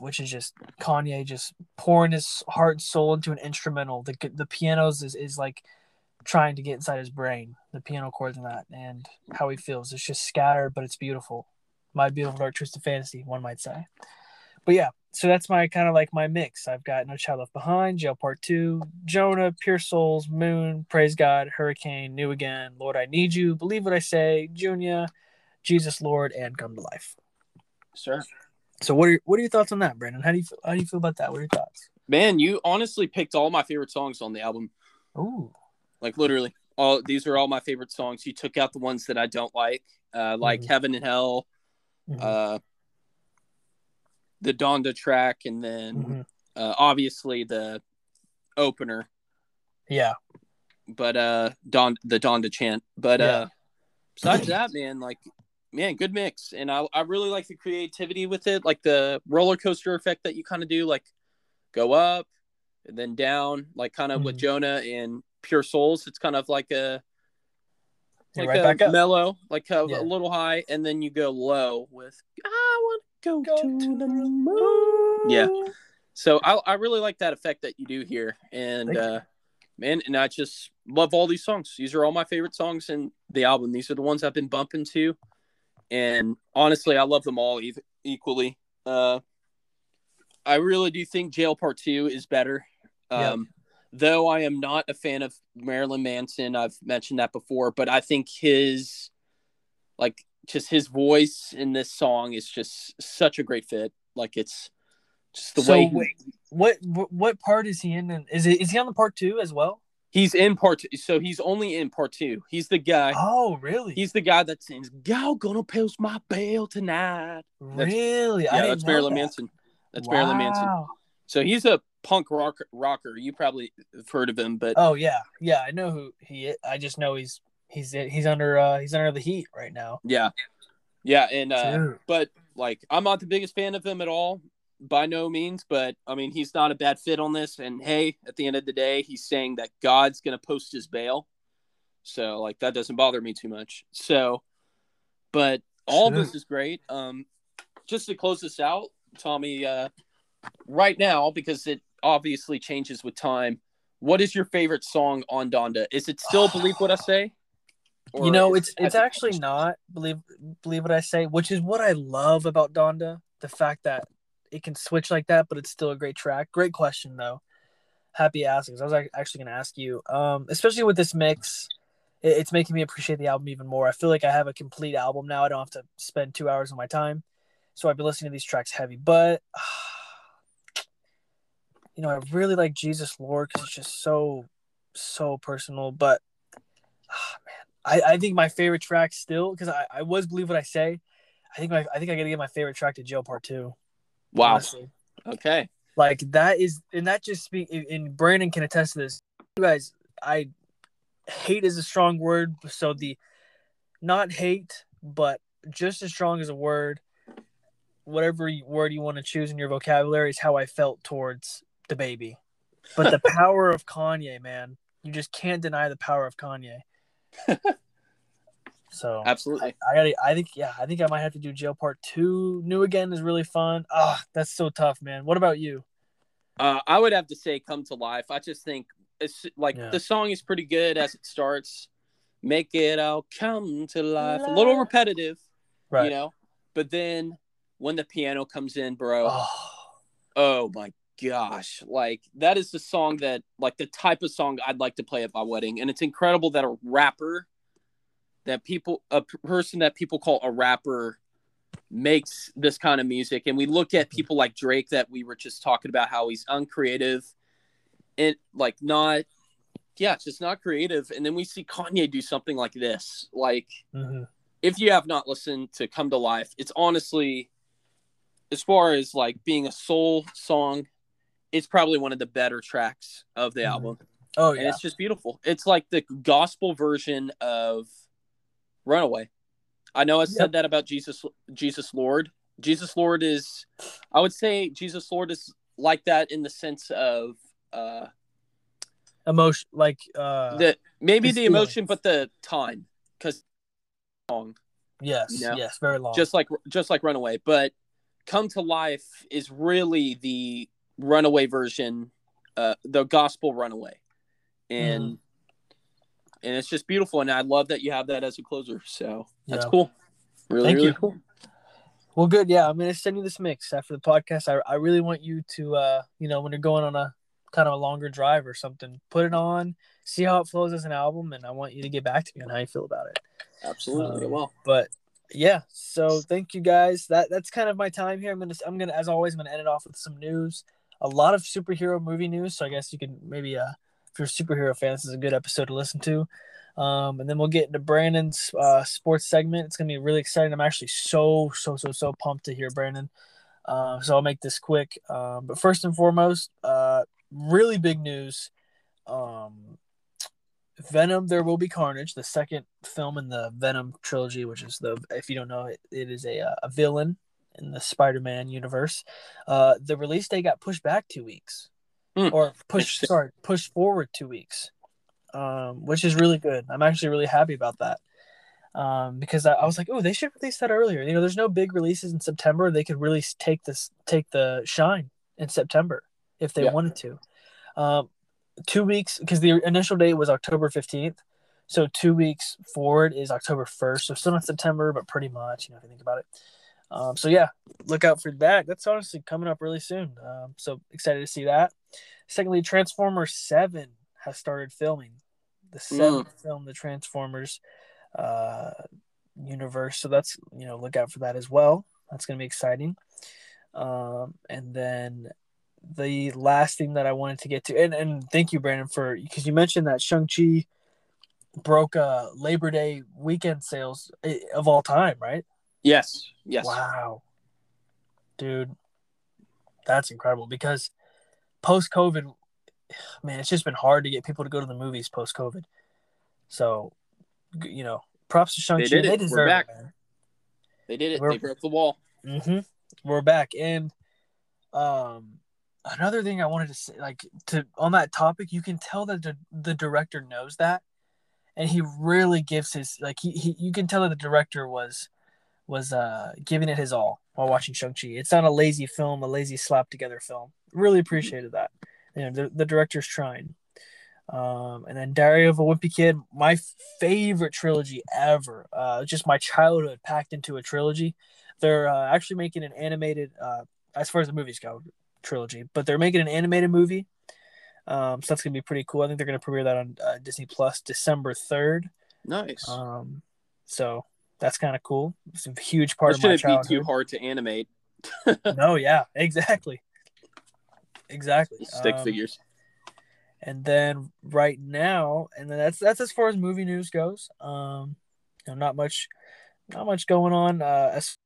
which is just Kanye just pouring his heart and soul into an instrumental. The pianos is like trying to get inside his brain, the piano chords and that, and how he feels. It's just scattered, but it's beautiful. My Beautiful Dark Twisted Fantasy, one might say. But yeah, so that's my kind of like my mix. I've got No Child Left Behind, Jail Part 2, Jonah, Pure Souls, Moon, Praise God, Hurricane, New Again, Lord, I Need You, Believe What I Say, Junior, Jesus, Lord, and Come to Life. Sure. So what are your thoughts on that, Brandon? How do you feel about that? What are your thoughts? Man, you honestly picked all my favorite songs on the album. Ooh. Like literally. These are all my favorite songs. You took out the ones that I don't like Heaven and Hell. Mm-hmm. The Donda track, and then obviously the opener. Yeah. But the Donda chant. But yeah. Besides that, man, like, man, good mix. And I really like the creativity with it, like the roller coaster effect that you kind of do, like go up and then down, like kind of with Jonah and Pure Souls. It's kind of like a mellow, like a little high, and then you go low with I want to go to the moon. Yeah. So I really like that effect that you do here. And man, and I just love all these songs. These are all my favorite songs in the album. These are the ones I've been bumping to. And honestly, I love them all equally. I really do think Jail Part 2 is better. Though I am not a fan of Marilyn Manson, I've mentioned that before, but I think his voice in this song is just such a great fit. Like it's just the way. Wait, what part is he in? Is he on the part 2 as well? He's in part 2, so he's only in part 2. He's the guy. Oh, really? He's the guy that sings "Y'all gonna post my bail tonight." Really? Yeah, that's Marilyn Manson. That's Marilyn Manson. So he's a punk rocker. You probably have heard of him, but yeah, I know who he is. I just know he's under the heat right now. Yeah, and but like I'm not the biggest fan of him at all, by no means. But I mean, he's not a bad fit on this. And hey, at the end of the day, he's saying that God's gonna post his bail, so like that doesn't bother me too much. So, but all of this is great. Just to close this out, Tommy. Right now, because it obviously changes with time, what is your favorite song on Donda? Is it still Believe What I Say? Or you know, it's actually not Believe What I Say, which is what I love about Donda, the fact that it can switch like that, but it's still a great track. Great question, though. Happy asking. I was actually going to ask you, especially with this mix, it's making me appreciate the album even more. I feel like I have a complete album now. I don't have to spend 2 hours of my time. So I've been listening to these tracks heavy, but you know, I really like Jesus Lord because it's just so personal. But man, I think my favorite track still, because I was Believe What I Say. I think I gotta give my favorite track to Jail Part 2. Wow. Honestly. Okay. Like that is, and that just speak. And Brandon can attest to this. You guys, I hate is a strong word. So the not hate, but just as strong as a word. Whatever word you want to choose in your vocabulary is how I felt towards the baby. But the power of Kanye, man, you just can't deny the power of Kanye. So absolutely, I think I might have to do Jail Part 2. New Again is really fun. That's so tough, man. What about you? I would have to say Come to Life. I just think it's like the song is pretty good as it starts. Make it all come to life. A little repetitive, right? You know, but then when the piano comes in, bro. Oh my gosh. Like that is the song that, like, the type of song I'd like to play at my wedding. And it's incredible that a rapper that people, a person that people call a rapper, makes this kind of music. And we look at people like Drake that we were just talking about, how he's uncreative and like not, it's just not creative. And then we see Kanye do something like this. Like if you have not listened to Come to Life, it's honestly, as far as like being a soul song, it's probably one of the better tracks of the album. Oh yeah. And it's just beautiful. It's like the gospel version of Runaway. I know I said that about Jesus Lord. Jesus Lord is, I would say Jesus Lord is like that in the sense of emotion, like the emotion, but the time, because long. Yes, you know? Yes, very long. Just like Runaway, but Come to Life is really the Runaway version, the gospel Runaway, and it's just beautiful. And I love that you have that as a closer. So that's cool. Really cool. Well, good. Yeah, I'm gonna send you this mix after the podcast. I really want you to, you know, when you're going on a kind of a longer drive or something, put it on, see how it flows as an album, and I want you to get back to me on how you feel about it. Absolutely. Yeah, so thank you guys. That's kind of my time here. I'm gonna, as always, I'm gonna end it off with some news. A lot of superhero movie news. So I guess you can maybe, if you're a superhero fan, this is a good episode to listen to. And then we'll get into Brandon's sports segment. It's gonna be really exciting. I'm actually so pumped to hear Brandon. So I'll make this quick. But first and foremost, really big news. Venom, There Will Be Carnage, the second film in the Venom trilogy, which is if you don't know, it is a villain in the Spider-Man universe. The release date got pushed back 2 weeks, pushed forward 2 weeks, which is really good. I'm actually really happy about that, because I was like, oh, they should release that earlier. You know, there's no big releases in September. They could really take the shine in September if they wanted to. 2 weeks, because the initial date was October 15th, so 2 weeks forward is October 1st, so still not September, but pretty much, you know, if you think about it. So yeah, look out for that. That's honestly coming up really soon. So excited to see that. Secondly, Transformers 7 has started filming. The seventh film, the Transformers universe, so that's, you know, look out for that as well. That's going to be exciting. And then the last thing that I wanted to get to, and thank you, Brandon, because you mentioned that Shang-Chi broke Labor Day weekend sales of all time, right? Yes. Wow. Dude, that's incredible, because post-COVID, man, it's just been hard to get people to go to the movies post-COVID. So, you know, props to Shang-Chi. They deserve it, man. They did it. They broke the wall. We're back. And another thing I wanted to say, on that topic, you can tell that the director knows that, and he really gives his, you can tell that the director was giving it his all while watching Shang-Chi. It's not a lazy film, a lazy slap together film. Really appreciated that. You know, the director's trying. And then Diary of a Wimpy Kid, my favorite trilogy ever. Just my childhood packed into a trilogy. They're actually making an animated, as far as the movies go, trilogy, but they're making an animated movie, so that's gonna be pretty cool. I think they're gonna premiere that on Disney Plus December 3rd. Nice. So that's kind of cool. It's a huge part of my childhood. It shouldn't be too hard to animate. No, yeah, exactly. Stick figures. And then right now, and then that's as far as movie news goes. You know, not much going on as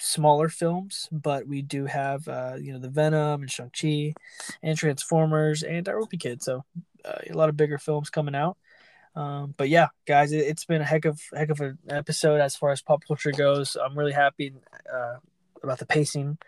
smaller films, but we do have the Venom and Shang-Chi and Transformers and our Whoopi Kid. So a lot of bigger films coming out. But yeah, guys, it's been a heck of an episode as far as pop culture goes. I'm really happy about the pacing.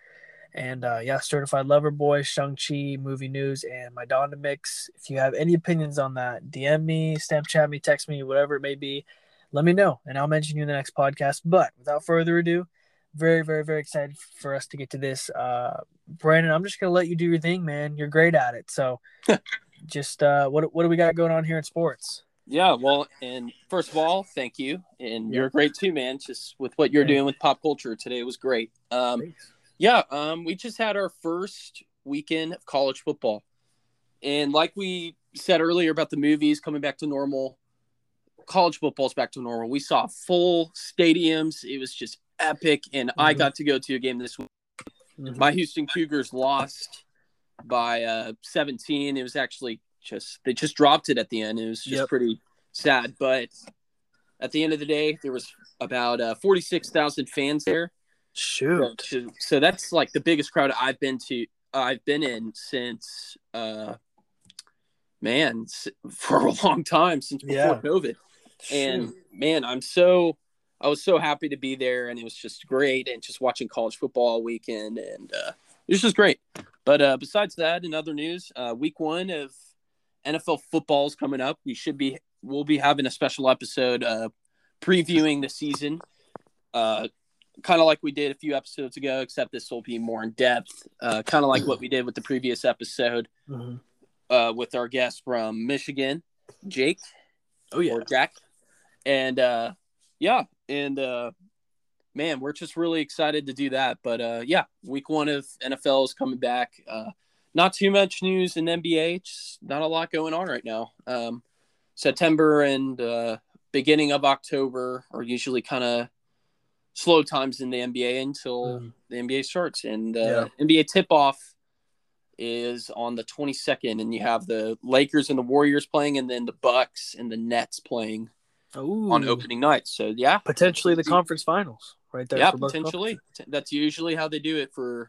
And Certified Lover Boy, Shang-Chi, movie news, and my Donda mix. If you have any opinions on that, DM me, Snapchat me, text me, whatever it may be. Let me know, and I'll mention you in the next podcast. But without further ado, very, very, very excited for us to get to this. Brandon, I'm just going to let you do your thing, man. You're great at it. So just what do we got going on here in sports? Yeah, well, and first of all, thank you. And you're great too, man, just with what you're doing with pop culture today. It was great. We just had our first weekend of college football. And like we said earlier about the movies coming back to normal, college football's back to normal. We saw full stadiums. It was just epic. And I got to go to a game this week. Mm-hmm. My Houston Cougars lost by 17. It was actually they just dropped it at the end. It was just pretty sad. But at the end of the day, there was about 46,000 fans there. Shoot. So that's like the biggest crowd I've been in since for a long time, since before COVID. Shoot. And man, I was so happy to be there, and it was just great, and just watching college football all weekend, and it was just great. But besides that, in other news, week one of NFL football is coming up. We'll be having a special episode previewing the season. Kind of like we did a few episodes ago, except this will be more in depth, kind of like what we did with the previous episode with our guest from Michigan, Jake. Oh, yeah. Or Jack. And, man, we're just really excited to do that. But, week one of NFL is coming back. Not too much news in NBA. Just not a lot going on right now. September and beginning of October are usually kind of slow times in the NBA until the NBA starts, and NBA tip-off is on the 22nd, and you have the Lakers and the Warriors playing, and then the Bucks and the Nets playing on opening night. So potentially the conference finals right there. Yeah, for potentially. That's usually how they do it for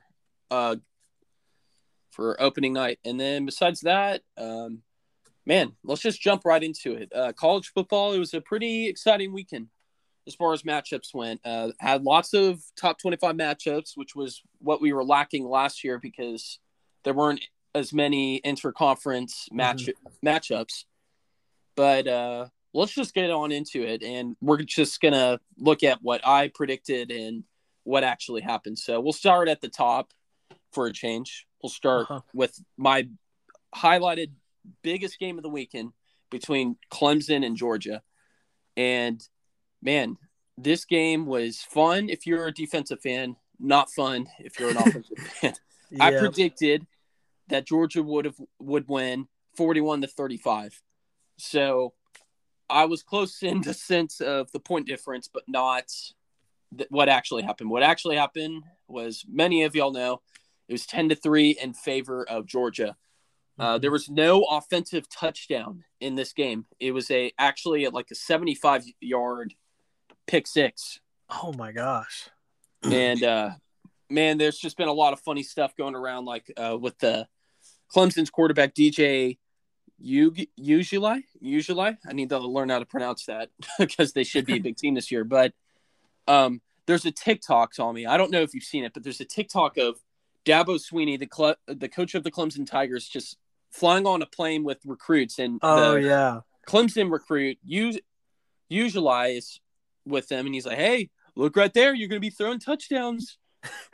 opening night. And then besides that, let's just jump right into it. College football. It was a pretty exciting weekend. As far as matchups went, had lots of top 25 matchups, which was what we were lacking last year because there weren't as many interconference matchups. But let's just get on into it, and we're just going to look at what I predicted and what actually happened. So we'll start at the top for a change. We'll start with my highlighted biggest game of the weekend between Clemson and Georgia. And man, this game was fun if you're a defensive fan, not fun if you're an offensive fan. Yeah. I predicted that Georgia would win 41-35. So I was close in the sense of the point difference, but not what actually happened. What actually happened was, many of y'all know, it was 10-3 in favor of Georgia. There was no offensive touchdown in this game. It was actually a 75-yard pick six. Oh my gosh! And there's just been a lot of funny stuff going around, with the Clemson's quarterback DJ Ujulai. I need to learn how to pronounce that because they should be a big team this year. But there's a TikTok, Tommy. I don't know if you've seen it, but there's a TikTok of Dabo Sweeney, the coach of the Clemson Tigers, just flying on a plane with recruits, and Clemson recruit Ujulai is with them, and he's like, "Hey, look right there! You're going to be throwing touchdowns.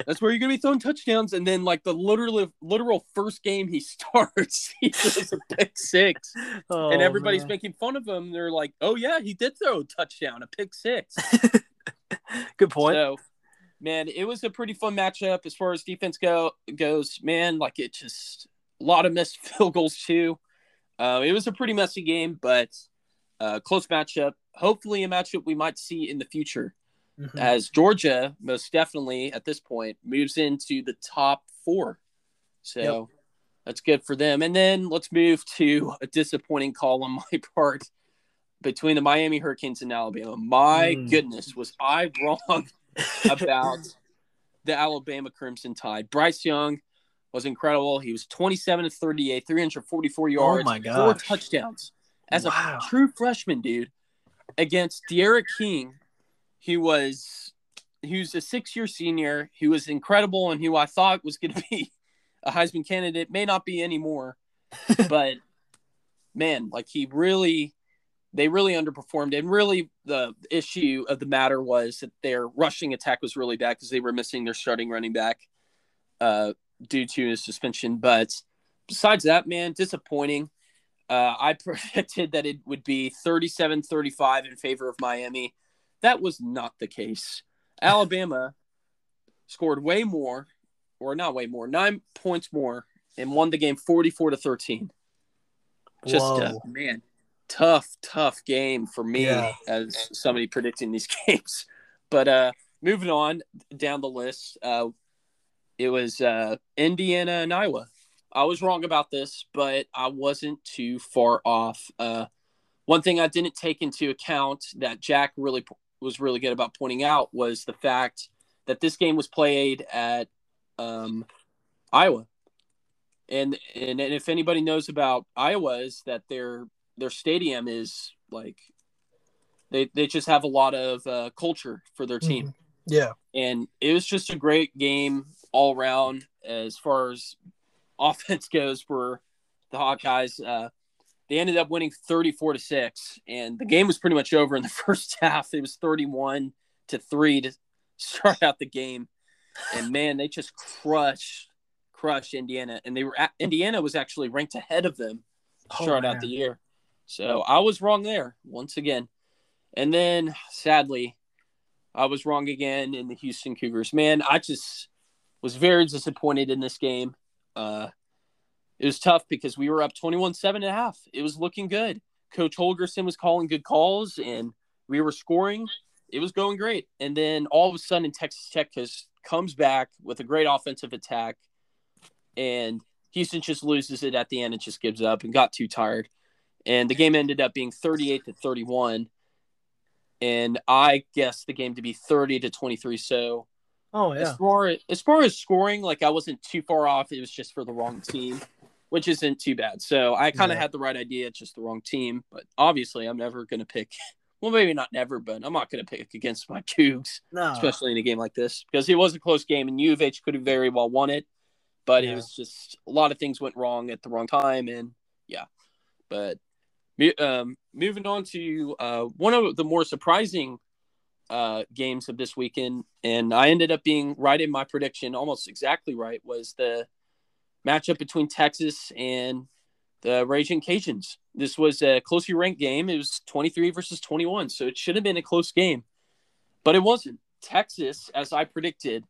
That's where you're going to be throwing touchdowns." And then, the literal first game he starts, he throws a pick six, and everybody's making fun of him. They're like, "Oh yeah, he did throw a touchdown, a pick six." Good point. So, man, it was a pretty fun matchup as far as defense goes. Man, it just a lot of missed field goals too. It was a pretty messy game, but Close matchup. Hopefully a matchup we might see in the future, mm-hmm. as Georgia most definitely at this point moves into the top four. So that's good for them. And then let's move to a disappointing call on my part between the Miami Hurricanes and Alabama. My goodness, was I wrong about the Alabama Crimson Tide. Bryce Young was incredible. He was 27 of 38, 344 yards, 4 touchdowns as a true freshman, dude, against De'Ara King, who's a 6-year senior, who was incredible and who I thought was going to be a Heisman candidate, may not be anymore, but man, like they really underperformed. And really the issue of the matter was that their rushing attack was really bad because they were missing their starting running back due to his suspension. But besides that, man, disappointing. I predicted that it would be 37-35 in favor of Miami. That was not the case. Alabama scored 9 points more and won the game 44-13. Just man. Tough game for me as somebody predicting these games. But moving on down the list, it was Indiana and Iowa. I was wrong about this, but I wasn't too far off. One thing I didn't take into account that Jack was really good about pointing out was the fact that this game was played at Iowa. And if anybody knows about Iowa, is that their stadium is like they just have a lot of culture for their team. Mm-hmm. Yeah. And it was just a great game all around. As far as offense goes for the Hawkeyes, they ended up winning 34-6, and the game was pretty much over in the first half. It was 31-3 to start out the game. And man, they just crushed Indiana, and Indiana was actually ranked ahead of them to start out the year. So I was wrong there once again. And then, sadly, I was wrong again in the Houston Cougars. Man, I just was very disappointed in this game. It was tough because we were up 21-7.5. It was looking good. Coach Holgorsen was calling good calls, and we were scoring. It was going great. And then all of a sudden, Texas Tech comes back with a great offensive attack, and Houston just loses it at the end and just gives up and got too tired. And the game ended up being 38-31, and I guessed the game to be 30-23. So, as far as scoring, like, I wasn't too far off. It was just for the wrong team, which isn't too bad. So I kind of had the right idea, just the wrong team. But obviously, I'm never going to pick. Well, maybe not never, but I'm not going to pick against my Cougs, especially in a game like this, because it was a close game, and U of H could have very well won it. But it was just a lot of things went wrong at the wrong time, and But moving on to one of the more surprising games of this weekend, and I ended up being right in my prediction, almost exactly right, was the matchup between Texas and the Ragin' Cajuns. This was a closely ranked game. It was 23-21, so it should have been a close game. But it wasn't. Texas, as I predicted,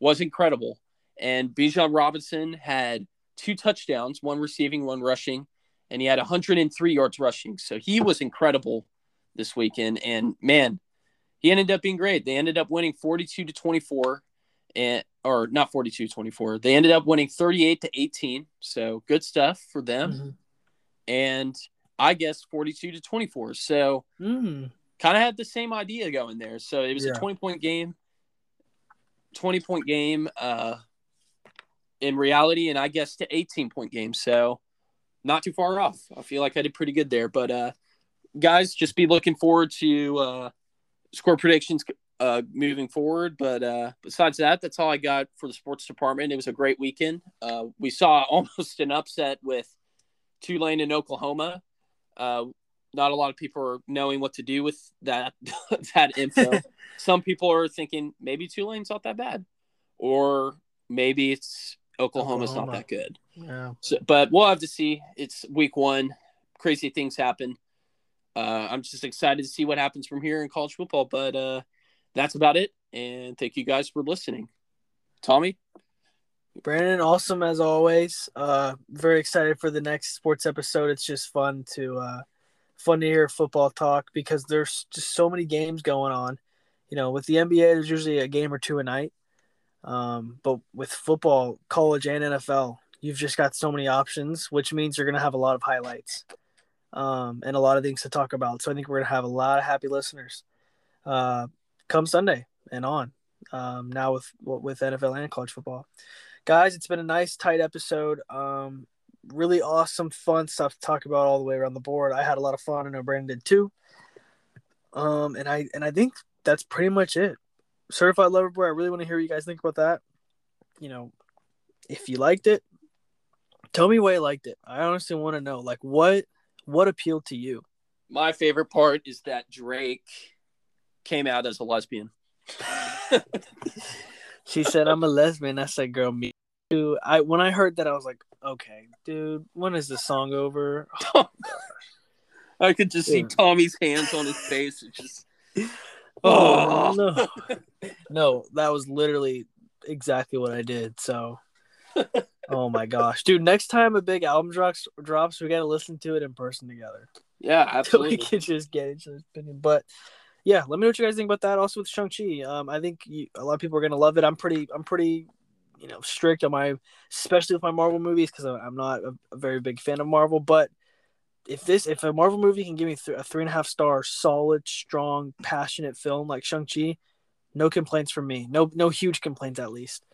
was incredible. And Bijan Robinson had 2 touchdowns, 1 receiving, 1 rushing, and he had 103 yards rushing. So he was incredible this weekend. And, man, he ended up being great. They ended up winning 42-24, or not 42-24. They ended up winning 38-18. So good stuff for them. Mm-hmm. And I guess 42-24. So kind of had the same idea going there. So it was a 20-point game in reality, and I guess to 18-point game. So not too far off. I feel like I did pretty good there. But, guys, just be looking forward to score predictions moving forward. But besides that, that's all I got for the sports department. It was a great weekend. We saw almost an upset with Tulane and Oklahoma. Not a lot of people are knowing what to do with that info. Some people are thinking maybe Tulane's not that bad, or maybe it's Oklahoma's not that good. Yeah. So, but we'll have to see. It's week one. Crazy things happen. I'm just excited to see what happens from here in college football. But that's about it. And thank you guys for listening. Tommy? Brandon, awesome as always. Very excited for the next sports episode. It's just fun to fun to hear football talk because there's just so many games going on. You know, with the NBA, there's usually a game or two a night. But with football, college and NFL, you've just got so many options, which means you're going to have a lot of highlights and a lot of things to talk about. So I think we're going to have a lot of happy listeners come Sunday and on now with NFL and college football. Guys, it's been a nice, tight episode. Really awesome, fun stuff to talk about all the way around the board. I had a lot of fun. I know Brandon did too. And I think that's pretty much it. Certified Lover Boy, I really want to hear what you guys think about that. You know, if you liked it, tell me why you liked it. I honestly want to know, like, what appealed to you? My favorite part is that Drake came out as a lesbian. She said, I'm a lesbian. I said, girl, me too. When I heard that, I was like, okay, dude, when is the song over? Oh, I could just see Tommy's hands on his face. It's just... Oh no. No, that was literally exactly what I did. So, oh my gosh, dude, next time a big album drops, we got to listen to it in person together. Yeah, absolutely. So we can just get each other's opinion. But yeah, let me know what you guys think about that. Also with Shang-Chi, I think a lot of people are going to love it. I'm pretty, you know, strict on my, especially with my Marvel movies, because I'm not a very big fan of Marvel, but if a Marvel movie can give me a 3.5-star solid, strong, passionate film like Shang-Chi, no complaints from me. No huge complaints, at least.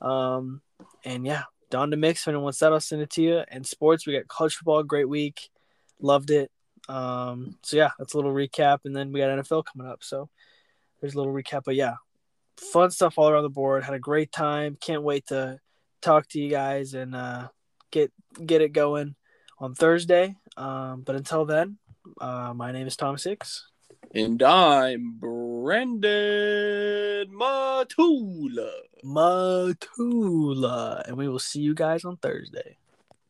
And yeah, Donda Mix, if anyone wants that, I'll send it to you. And sports, we got college football, great week. Loved it. So yeah, that's a little recap. And then we got NFL coming up. So there's a little recap. But yeah, fun stuff all around the board. Had a great time. Can't wait to talk to you guys and get it going on Thursday. But until then, my name is Tom Six. And I'm Brandon Matula. And we will see you guys on Thursday.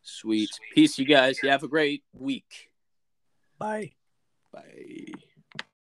Sweet. Peace, you guys. Yeah, have a great week. Bye.